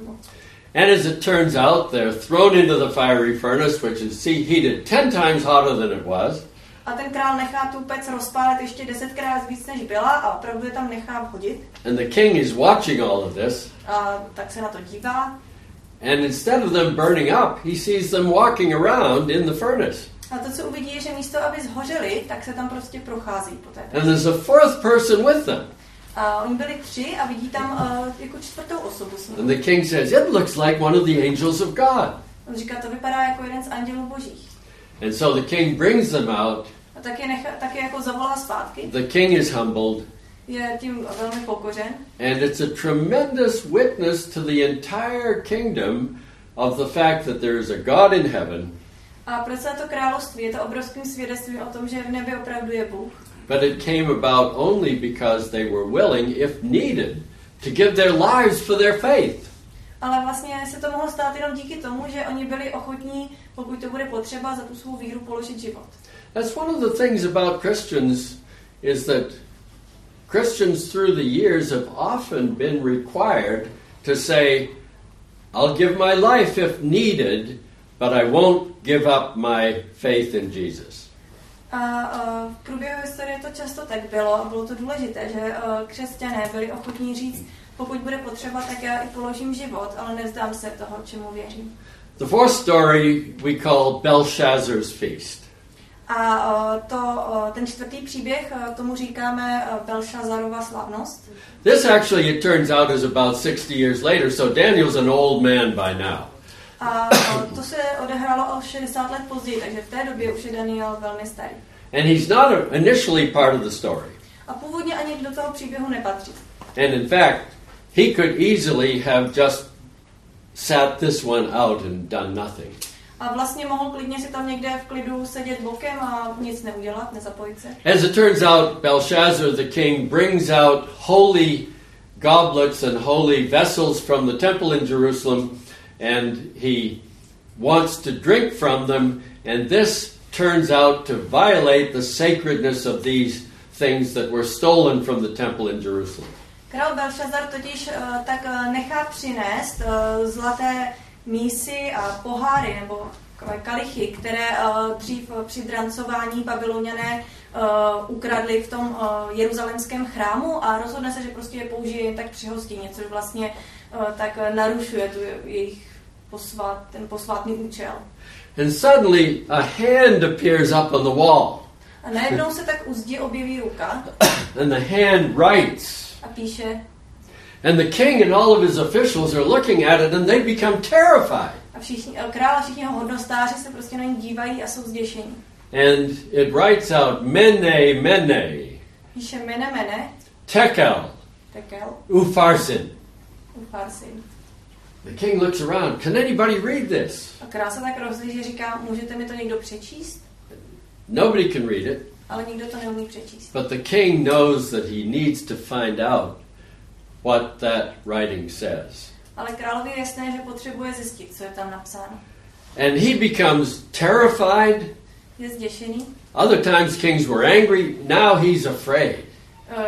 And as it turns out, they're thrown into the fiery furnace, which is heated 10 times hotter than it was. A ten král nechá tu pec rozpálit ještě 10krát víc, než byla, a opravdu je tam nechá hodit. And the king is watching all of this. A tak se na to dívá. And instead of them burning up, he sees them walking around in the furnace. A to, co uvidí, je, že místo, aby zhořeli, tak se tam prostě prochází po té peci. And there's a fourth person with them. A oni byli tři a vidí tam jako čtvrtou osobu s ním. And the king says, it looks like one of the angels of God. On říká, to vypadá jako jeden z andělů božích. And so the king brings them out. A tak je jako zavolá zpátky. The king is humbled. Je tím velmi pokořen. And it's a tremendous witness to the entire kingdom of the fact that there is a God in heaven. A pro celé to království je to obrovským svědectvím o tom, že v nebi opravdu je Bůh. But it came about only because they were willing, if needed, to give their lives for their faith. Ale vlastně se to mohlo stát jenom díky tomu, že oni byli ochotní, pokud to bude potřeba, za tu svou víru položit život. That's one of the things about Christians is that Christians through the years have often been required to say, I'll give my life if needed, but I won't give up my faith in Jesus. A v průběhu historie to často tak bylo a bylo to důležité, že křesťané byli ochotní říct, Pokud bude potřeba, tak já i položím život, ale nevzdám se toho, čemu věřím. The fourth story we call Belshazzar's feast. A ten čtvrtý příběh, tomu říkáme Belshazzarova slavnost. This actually, it turns out, is about 60 years later, so Daniel's an old man by now. A to se odehrálo o 60 let později, takže v té době už je Daniel velmi starý. And he's not initially part of the story. A původně ani do toho příběhu nepatří. And in fact, he could easily have just sat this one out and done nothing. A vlastně mohl klidně si tam někde v klidu sedět bokem a nic neudělat, nezapojit se. As it turns out, Belshazzar the king brings out holy goblets and holy vessels from the temple in Jerusalem, and he wants to drink from them, and this turns out to violate the sacredness of these things that were stolen from the temple in Jerusalem. Král Belshazzar totiž tak nechá přinést zlaté mísy a poháry nebo kalichy, které dřív při drancování Babyloňané ukradli v tom jeruzalemském chrámu, a rozhodne se, že prostě je použije jen tak při hostině, což vlastně tak narušuje tu jejich ten posvátný účel. And suddenly a hand appears up on the wall. A najednou se tak u zdi objeví ruka. And the hand writes. A píše. And the king and all of his officials are looking at it and they become terrified. A všichni jeho hodnostáři se prostě na ní dívají a jsou zděšení. And it writes out Mene, Mene. Píše Mene, Mene. Tekel. Tekel. Ufarsin. Ufarsin. The king looks around. Can anybody read this? A král se tak rozhlíží, říká, můžete mi to někdo přečíst? Nobody can read it. Ale nikdo to neumí přečíst. But the king knows that he needs to find out what that writing says. Ale královi je jasné, že potřebuje zjistit, co je tam napsáno. And he becomes terrified. Je zděšený. Other times kings were angry, now he's afraid.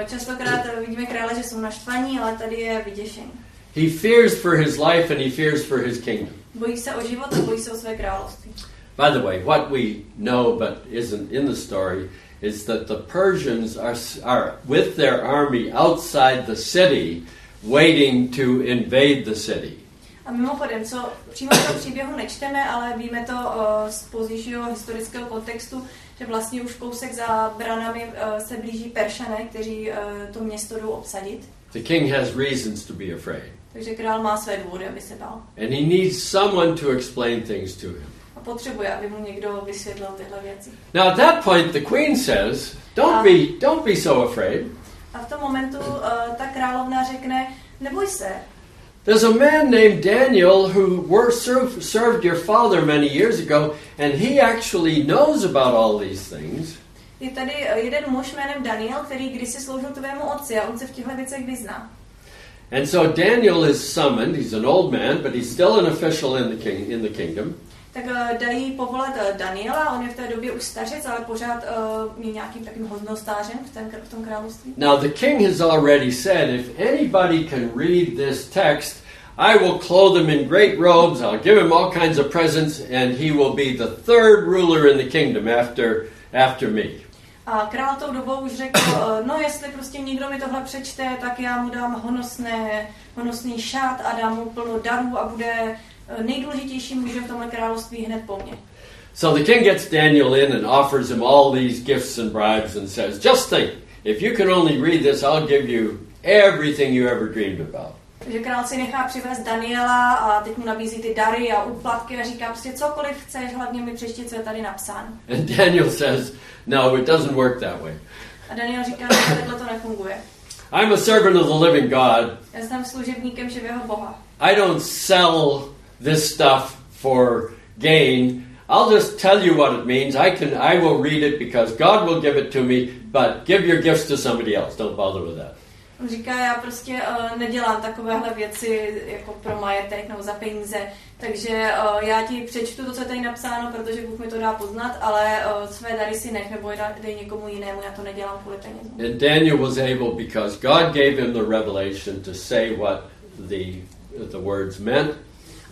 Častokrát vidíme krále, že jsou naštvaní, ale tady je vyděšený. He fears for his life and he fears for his kingdom. Bojí se o život a bojí se o své království. By the way, what we know but isn't in the story is that the Persians are with their army outside the city waiting to invade the city. A mimochodem, co přímo v tom příběhu nečteme, ale víme to z pozdějšího historického kontextu, že vlastně už kousek za branami se blíží Peršané, kteří to město jdou obsadit. The king has reasons to be afraid. Takže král má své důvody, aby se bál. And he needs someone to explain things to him. Potřebuje, aby mu někdo vysvětlil tyhle věci. Now at that point the queen says, don't be so afraid. A v tom momentu ta královna řekne, neboj se. There's a man named Daniel who served your father many years ago and he actually knows about all these things. Je tady jeden muž jménem Daniel, který kdysi sloužil tvému otci a on se v těchto věcech vyzná. And so Daniel is summoned, he's an old man but he's still an official in the kingdom. Tak dají povolat Daniela, on je v té době už stařec, ale pořád je nějakým takým hodnostářem v tom království. Now the king has already said, if anybody can read this text, I will clothe him in great robes, I'll give him all kinds of presents, and he will be the third ruler in the kingdom after me. A král tou dobou už řekl, no jestli prostě někdo mi tohle přečte, tak já mu dám honosný šát a dám mu plno darů a bude nejdůležitější mužem v tomhle království hned po mně. So the king gets Daniel in and offers him all these gifts and bribes and says, just think, if you can only read this, I'll give you everything you ever dreamed about. Takže král si nechá přivést Daniela a teď mu nabízí ty dary a úplatky a říká prostě cokoliv chceš, hlavně mi přečti, co je tady napsáno. And Daniel says, no, it doesn't work that way. A Daniel říká, že takhle to nefunguje. I'm a servant of the living God. Já jsem služebníkem živého Boha. I don't sell this stuff for gain. I'll just tell you what it means. I will read it because God will give it to me, but give your gifts to somebody else. Don't bother with that. On říká, já prostě nedělám takovéhle věci jako pro majetek nebo za peníze, takže já ti přečtu to, co je tady napsáno, protože Bůh mi to dá poznat, ale své dary si nech nebo dej někomu jinému, já to nedělám kvůli penězům. And Daniel was able, because God gave him the revelation, to say what the words meant.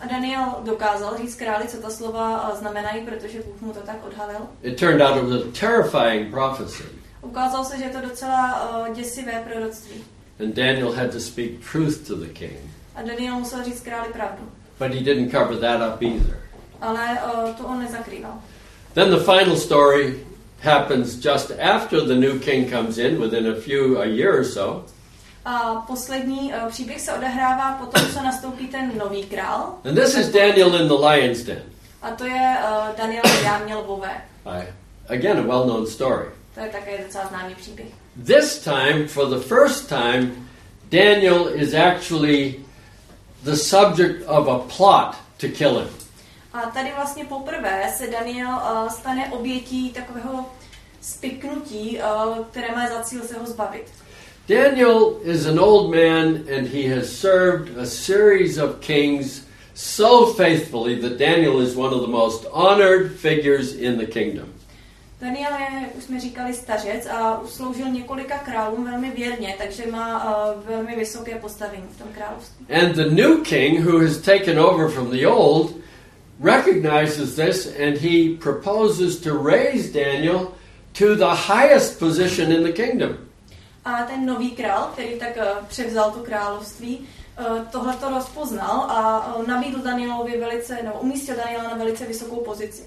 A Daniel dokázal říct králi, co ta slova znamenají, protože Bůh mu to tak odhalil. It turned out it was a terrifying prophecy. Ukázalo se, že je to docela děsivé proroctví. And Daniel had to speak truth to the king. A Daniel musel říct králi pravdu. But he didn't cover that up either. Ale to on nezakrýval. Then the final story happens just after the new king comes in, within a year or so. A poslední příběh se odehrává potom, co nastoupí ten nový král. And this is Daniel in the lion's den. A to je Daniel v jámě lvové. Again, a well-known story. To je také docela známý příběh. This time, for the first time, Daniel is actually the subject of a plot to kill him. A tady vlastně poprvé se Daniel stane obětí takového spiknutí, které má za cíl se ho zbavit. Daniel is an old man and he has served a series of kings so faithfully that Daniel is one of the most honored figures in the kingdom. Daniel je, jak už jsme říkali, stařec a usloužil několika králům velmi věrně, takže má velmi vysoké postavení v tom království. And the new king who has taken over from the old recognizes this and he proposes to raise Daniel to the highest position in the kingdom. A ten nový král, který tak převzal to království, tohleto rozpoznal a nabídl Danielovi umístil Daniela na velice vysokou pozici.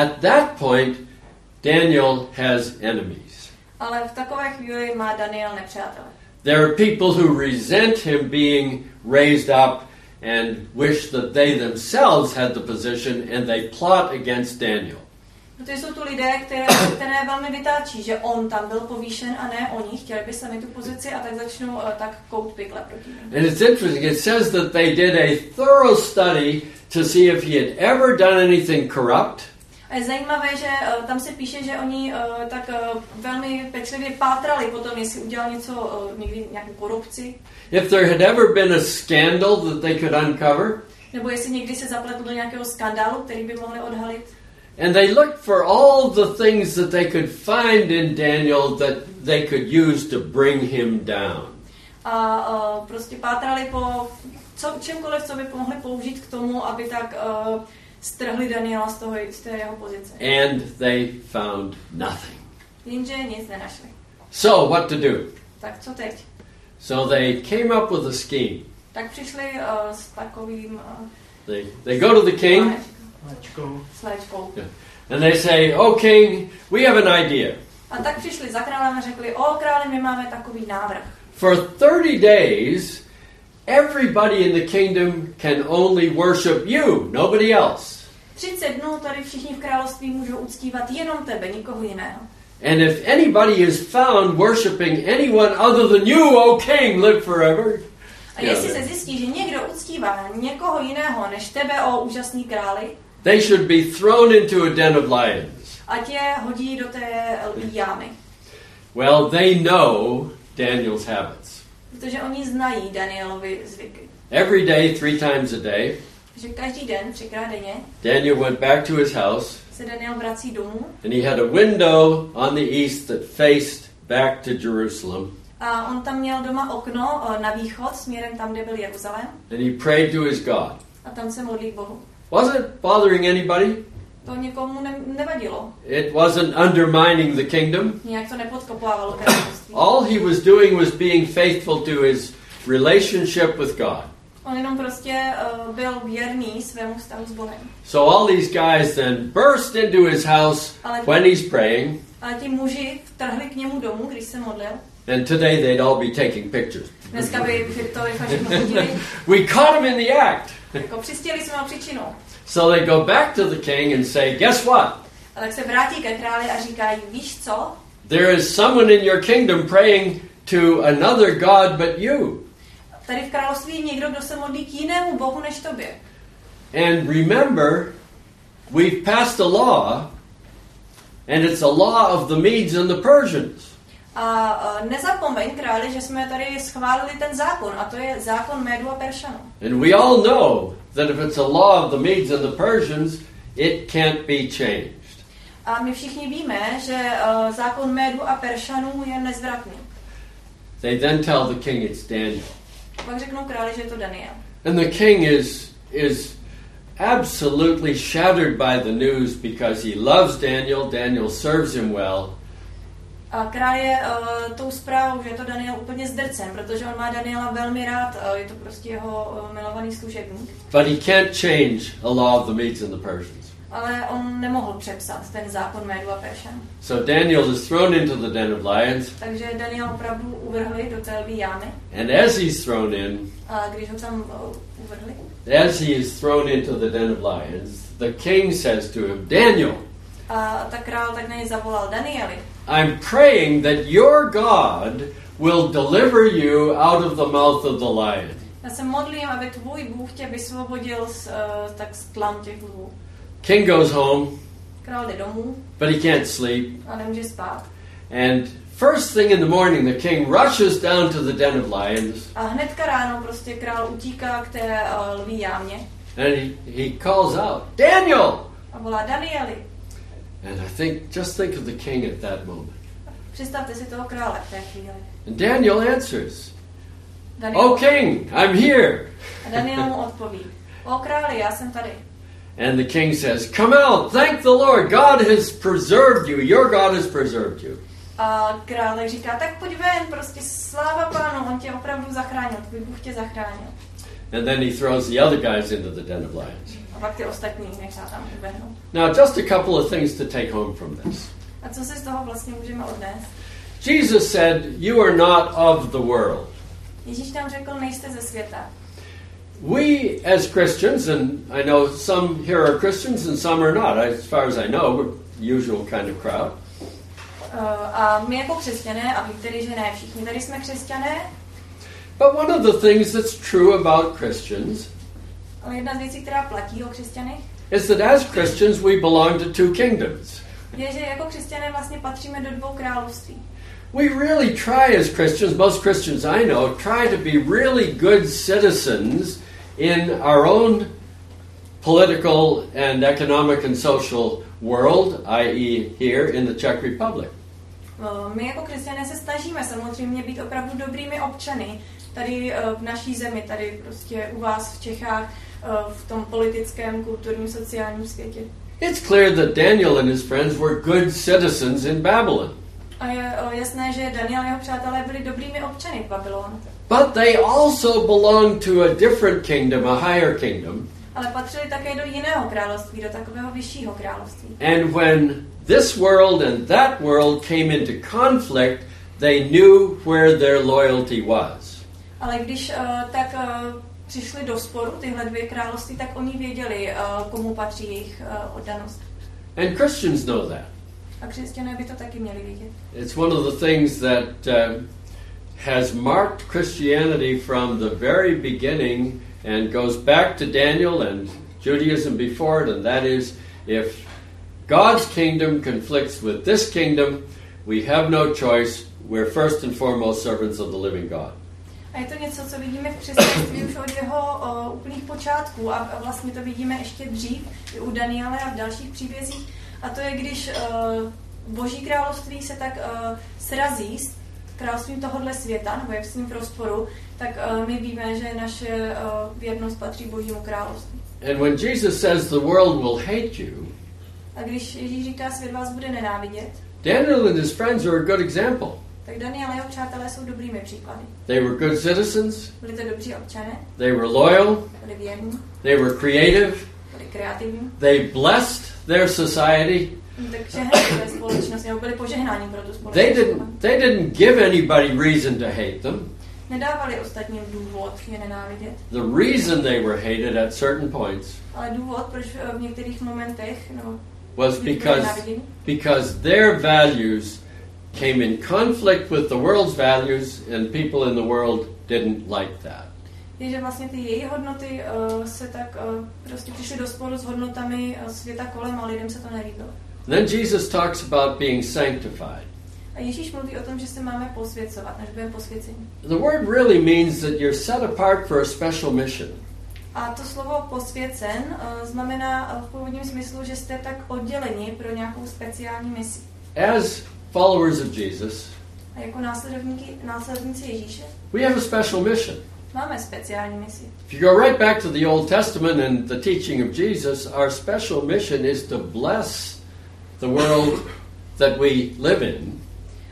At that point, Daniel has enemies. Ale v takové chvíli má Daniel nepřátele. There are people who resent him being raised up and wish that they themselves had the position and they plot against Daniel. Protože jsou tu lidé, které velmi vytáčí, že on tam byl povýšen a ne oni, chtěli by sami tu pozici a tak začnou tak kout pikle proti němu. And it's interesting, it says that they did a thorough study to see if he had ever done anything corrupt. A je zajímavé, že tam se píše, že oni tak velmi pečlivě pátrali potom, jestli udělal někdy nějakou korupci. If there had ever been a scandal that they could uncover. Nebo jestli někdy se zapletl do nějakého skandálu, který by mohli odhalit. And they looked for all the things that they could find in Daniel that they could use to bring him down. A prostě pátrali po čemkoliv, co by mohli použít k tomu, aby tak strhli Daniela z té jeho pozice. And they found nothing. Jenže nic nenašli. So what to do? Tak co teď? So they came up with a scheme. Tak přišli s takovým. They go to the king. Yeah. And they say, "Oh king, we have an idea." A tak přišli za králem a řekli, "O králi, my máme takový návrh." For 30 days, everybody in the kingdom can only worship you, nobody else. 30 dnů tady všichni v království můžou uctívat jenom tebe, nikoho jiného. And if anybody is found worshiping anyone other than you, O king, live forever. A jestli se zjistí, že někdo uctívá někoho jiného než tebe, o úžasný králi, they should be thrown into a den of lions. Ať je hodí do té lví jámy. Well, they know Daniel's habits. Protože oni znají Danielovy zvyky. Every day, 3 times a day. Že každý den, 3krát denně. Daniel went back to his house. Se Daniel vrací domů. And he had a window on the east that faced back to Jerusalem. A on tam měl doma okno na východ směrem tam, kde byl Jeruzalém. And he prayed to his God. A tam se modlí k Bohu. Wasn't bothering anybody. To nikomu nevadilo. It wasn't undermining the kingdom. Nijak to nepodkopávalo království. All he was doing was being faithful to his relationship with God. On jenom prostě byl věrný svému vztahu s Bohem. So all these guys then burst into his house when he's praying. A ti muži vtrhli k němu domů, když se modlil. And today they'd all be taking pictures. Dneska by to vyfotili. We caught him in the act. Jako přistihli jsme ho příčinu. So they go back to the king and say, guess what? A tak se vrátí ke králi a říkají, víš co? There is someone in your kingdom praying to another god but you. Tady v království je někdo, kdo se modlí k jinému bohu než tobě. And remember, we've passed a law, and it's a law of the Medes and the Persians. A nezapomeň, králi, že jsme tady schválili ten zákon, a to je zákon Médů a Peršanů. And we all know that if it's a law of the Medes and the Persians, it can't be changed. A my všichni víme, že zákon Médů a Peršanů je nezvratný. They then tell the king it's Daniel. Pak řeknou králi, že je to Daniel. And the king is absolutely shattered by the news because he loves Daniel, Daniel serves him well. kráje tou zprávou, že je to Daniel úplně zdrcen, protože on má Daniela velmi rád, je to prostě jeho milovaný služebník. But he can't change a law of the Medes and the Persians. Ale on nemohl přepsat ten zákon Médů a Peršan. So Daniel is thrown into the den of lions. Takže Daniel opravdu uvrhli do té lví jámy. And as he's thrown in, a když ho tam uvrhli, as he is thrown into the den of lions, the king says to him, Daniel. A tak král tak na něj zavolal, Danieli. I'm praying that your God will deliver you out of the mouth of the lion. Já se modlím, aby tvůj Bůh tě vysvobodil z tlan těch lvů. King goes home. Král jde domů. But he can't sleep. A nemůže spát. And first thing in the morning, the king rushes down to the den of lions. A hnedka ráno prostě král utíká k té lví jámě. And he calls out, Daniel! A volá Danieli. And I think, just think of the king at that moment. Představte si toho krále v té chvíli. And Daniel answers. Oh king, I'm here. A Daniel mu odpoví. O králi, já jsem tady. And the king says, come out, thank the Lord, God has preserved you, your God has preserved you. A král říká, tak pojď ven, prostě sláva pánu, on tě opravdu zachránil, tvůj Bůh tě zachránil. And then he throws the other guys into the den of lions. A pak ty ostatní nechá tam uběhnout. Now just a couple of things to take home from this. A co si z toho vlastně můžeme odnést? Jesus said, you are not of the world. Ježíš tam řekl, nejste ze světa. We as Christians, and I know some here are Christians and some are not, as far as I know, we're the usual kind of crowd. A my jako křesťané, a vy tedy, že ne všichni tady jsme křesťané. But one of the things that's true about Christians, ale jedna z věcí, která platí o křesťanech, is that as Christians we belong to two kingdoms. Je, že jako křesťané vlastně patříme do dvou království. We really try as Christians, most Christians I know, try to be really good citizens in our own political and economic and social world, i.e. here in the Czech Republic. My jako křesťané se snažíme samozřejmě být opravdu dobrými občany tady v naší zemi, tady prostě u vás v Čechách, v tom politickém, kulturním, sociálním světě. It's clear that Daniel and his friends were good citizens in Babylon. A je jasné, že Daniel a jeho přátelé byli dobrými občany v Babylonu. But they also belonged to a different kingdom, a higher kingdom. Ale patřili také do jiného království, do takového vyššího království. And when this world and that world came into conflict, they knew where their loyalty was. Ale když přišli do sporu tyhle dvě království, tak oni věděli, komu patří jejich oddanost. And Christians know that. A křesťané by to taky měli vědět. It's one of the things that has marked Christianity from the very beginning and goes back to Daniel and Judaism before it, and that is, if God's kingdom conflicts with this kingdom, we have no choice. We're first and foremost servants of the living God. A je to něco, co vidíme v křesťanství už od jeho úplných počátků a vlastně to vidíme ještě dřív i u Daniela a v dalších příbězích. A to je, když Boží království se tak srazí s královstvím tohohle světa, nebo je s ním v rozporu, tak my víme, že naše věrnost patří Božímu království. And when Jesus says the world will hate you, a když Ježíš říká, svět vás bude nenávidět, Daniel and his friends are a good example. Tak Daniel a jeho přátelé jsou dobrými příklady. They were good citizens. Byli to dobří občané. They were loyal. Byli věrní. They were creative. Byli kreativní. They blessed their society. They didn't give anybody reason to hate them. Nedávali ostatním důvod je nenávidět. The reason they were hated at certain points, ale důvod, proč v některých momentech, was because their values came in conflict with the world's values and people in the world didn't like that. Je, že vlastně ty její hodnoty se tak prostě přišly do sporu s hodnotami světa kolem a lidem se to nelíbilo. Then Jesus talks about being sanctified. A Ježíš mluví o tom, že se máme posvěcovat, než budeme posvěcení. The word really means that you're set apart for a special mission. A to slovo posvěcen znamená v původním smyslu, že jste tak odděleni pro nějakou speciální misi. As followers of Jesus, a jako následníci Ježíše, we have a special mission. Máme speciální misi. If you go right back to the Old Testament and the teaching of Jesus, our special mission is to bless the world that we live in.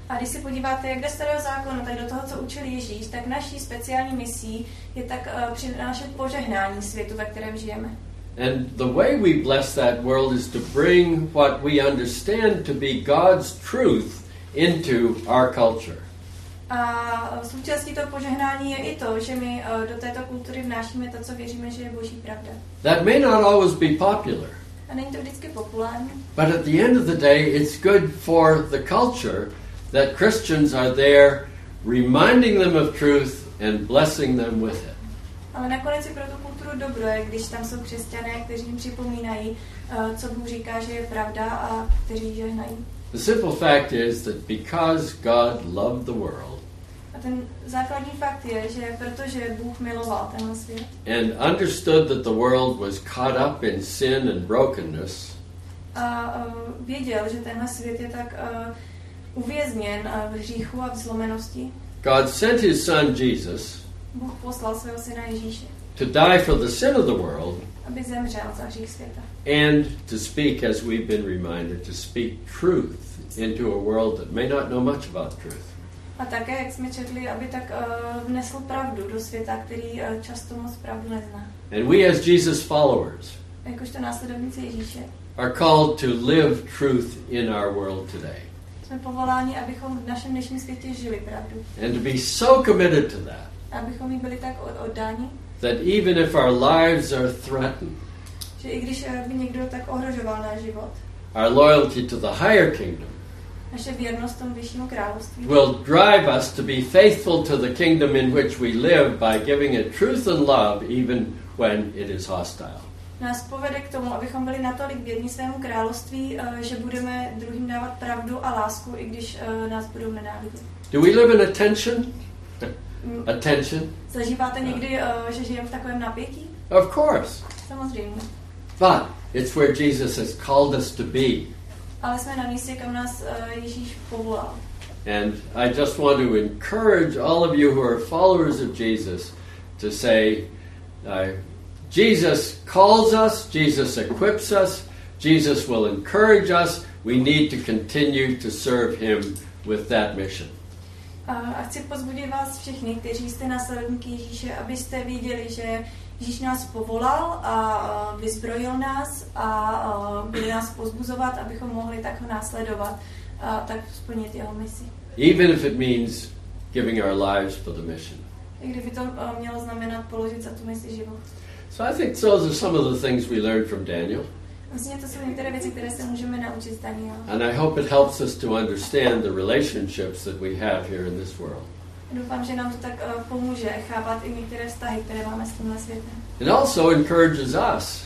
A když si podíváte jak do starého zákonu, tak do toho, co učil Ježíš, tak naší speciální misí je tak přinášet požehnání světu, ve kterém žijeme. And the way we bless that world is to bring what we understand to be God's truth into our culture. A součástí toho požehnání je i to, že my do této kultury vnášíme to, co věříme, že je Boží pravda. That may not always be popular. A není to vždycky populární. But at the end of the day, it's good for the culture that Christians are there reminding them of truth and blessing them with it. Ale nakonec je pro tu kulturu dobro, když tam jsou křesťané, kteří jim připomínají, co Bůh říká, že je pravda a kteří žehnají. The simple fact is that because God loved the world. A ten základní fakt je, že protože Bůh miloval tenhle svět. And understood that the world was caught up in sin and brokenness. A věděl, že tenhle svět je tak uvězněn v hříchu a v zlomenosti. God sent his son Jesus. Bůh poslal svého syna Ježíše. To die for the sin of the world. Aby zemřel za hřích světa. And to speak, as we've been reminded, to speak truth into a world that may not know much about truth. A také, jak jsme četli, aby tak vnesl pravdu do světa, který často moc pravdu nezná. And we as Jesus followers. Jakožto následovníci Ježíše. Are called to live truth in our world today. Jsme povoláni, abychom v našem dnešním světě žili pravdu. And to be so committed to that. Abychom jí byli tak oddáni. That even if our lives are threatened, že i když by někdo tak ohrožoval náš život, our loyalty to the higher kingdom, naše věrnost tomu vyššímu království, will drive us to be faithful to the kingdom in which we live by giving it truth and love even when it is hostile. Nás povede k tomu, abychom byli natolik věrní svému království, že budeme druhým dávat pravdu a lásku, i když nás budou nenávidět. Do we live in attention? Attention. Zažíváte někdy, že žijeme v takovém napětí? Of course. Samozřejmě. But it's where Jesus has called us to be. Ale jsme na místě, kam nás Ježíš povolal. And I just want to encourage all of you who are followers of Jesus to say, Jesus calls us, Jesus equips us, Jesus will encourage us. We need to continue to serve him with that mission. A chci pozbudit vás všichni, kteří jste následníky Ježíše, abyste věděli, že Ježíš nás povolal a vyzbrojil nás a bude nás pozbuzovat, abychom mohli tak ho následovat a tak splnit jeho misi. Even if it means giving our lives for the mission. I kdyby to mělo znamenat položit za tu misi život. So I think those are some of the things we learned from Daniel. Vlastně to jsou některé věci, které se můžeme naučit z Daniela. And I hope it helps us to understand the relationships that we have here in this world. Doufám, že nám to tak pomůže chápat i některé vztahy, které máme s tímhle světem. It also encourages us.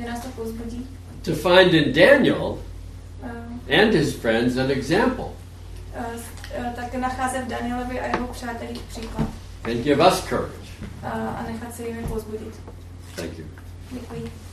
Že nás to povzbudí. To find in Daniel and his friends an example. Tak nacházet v Danielovi a jeho přátelích příklad. And give us courage. A nechat se jimi povzbudit. Thank you. Děkuji.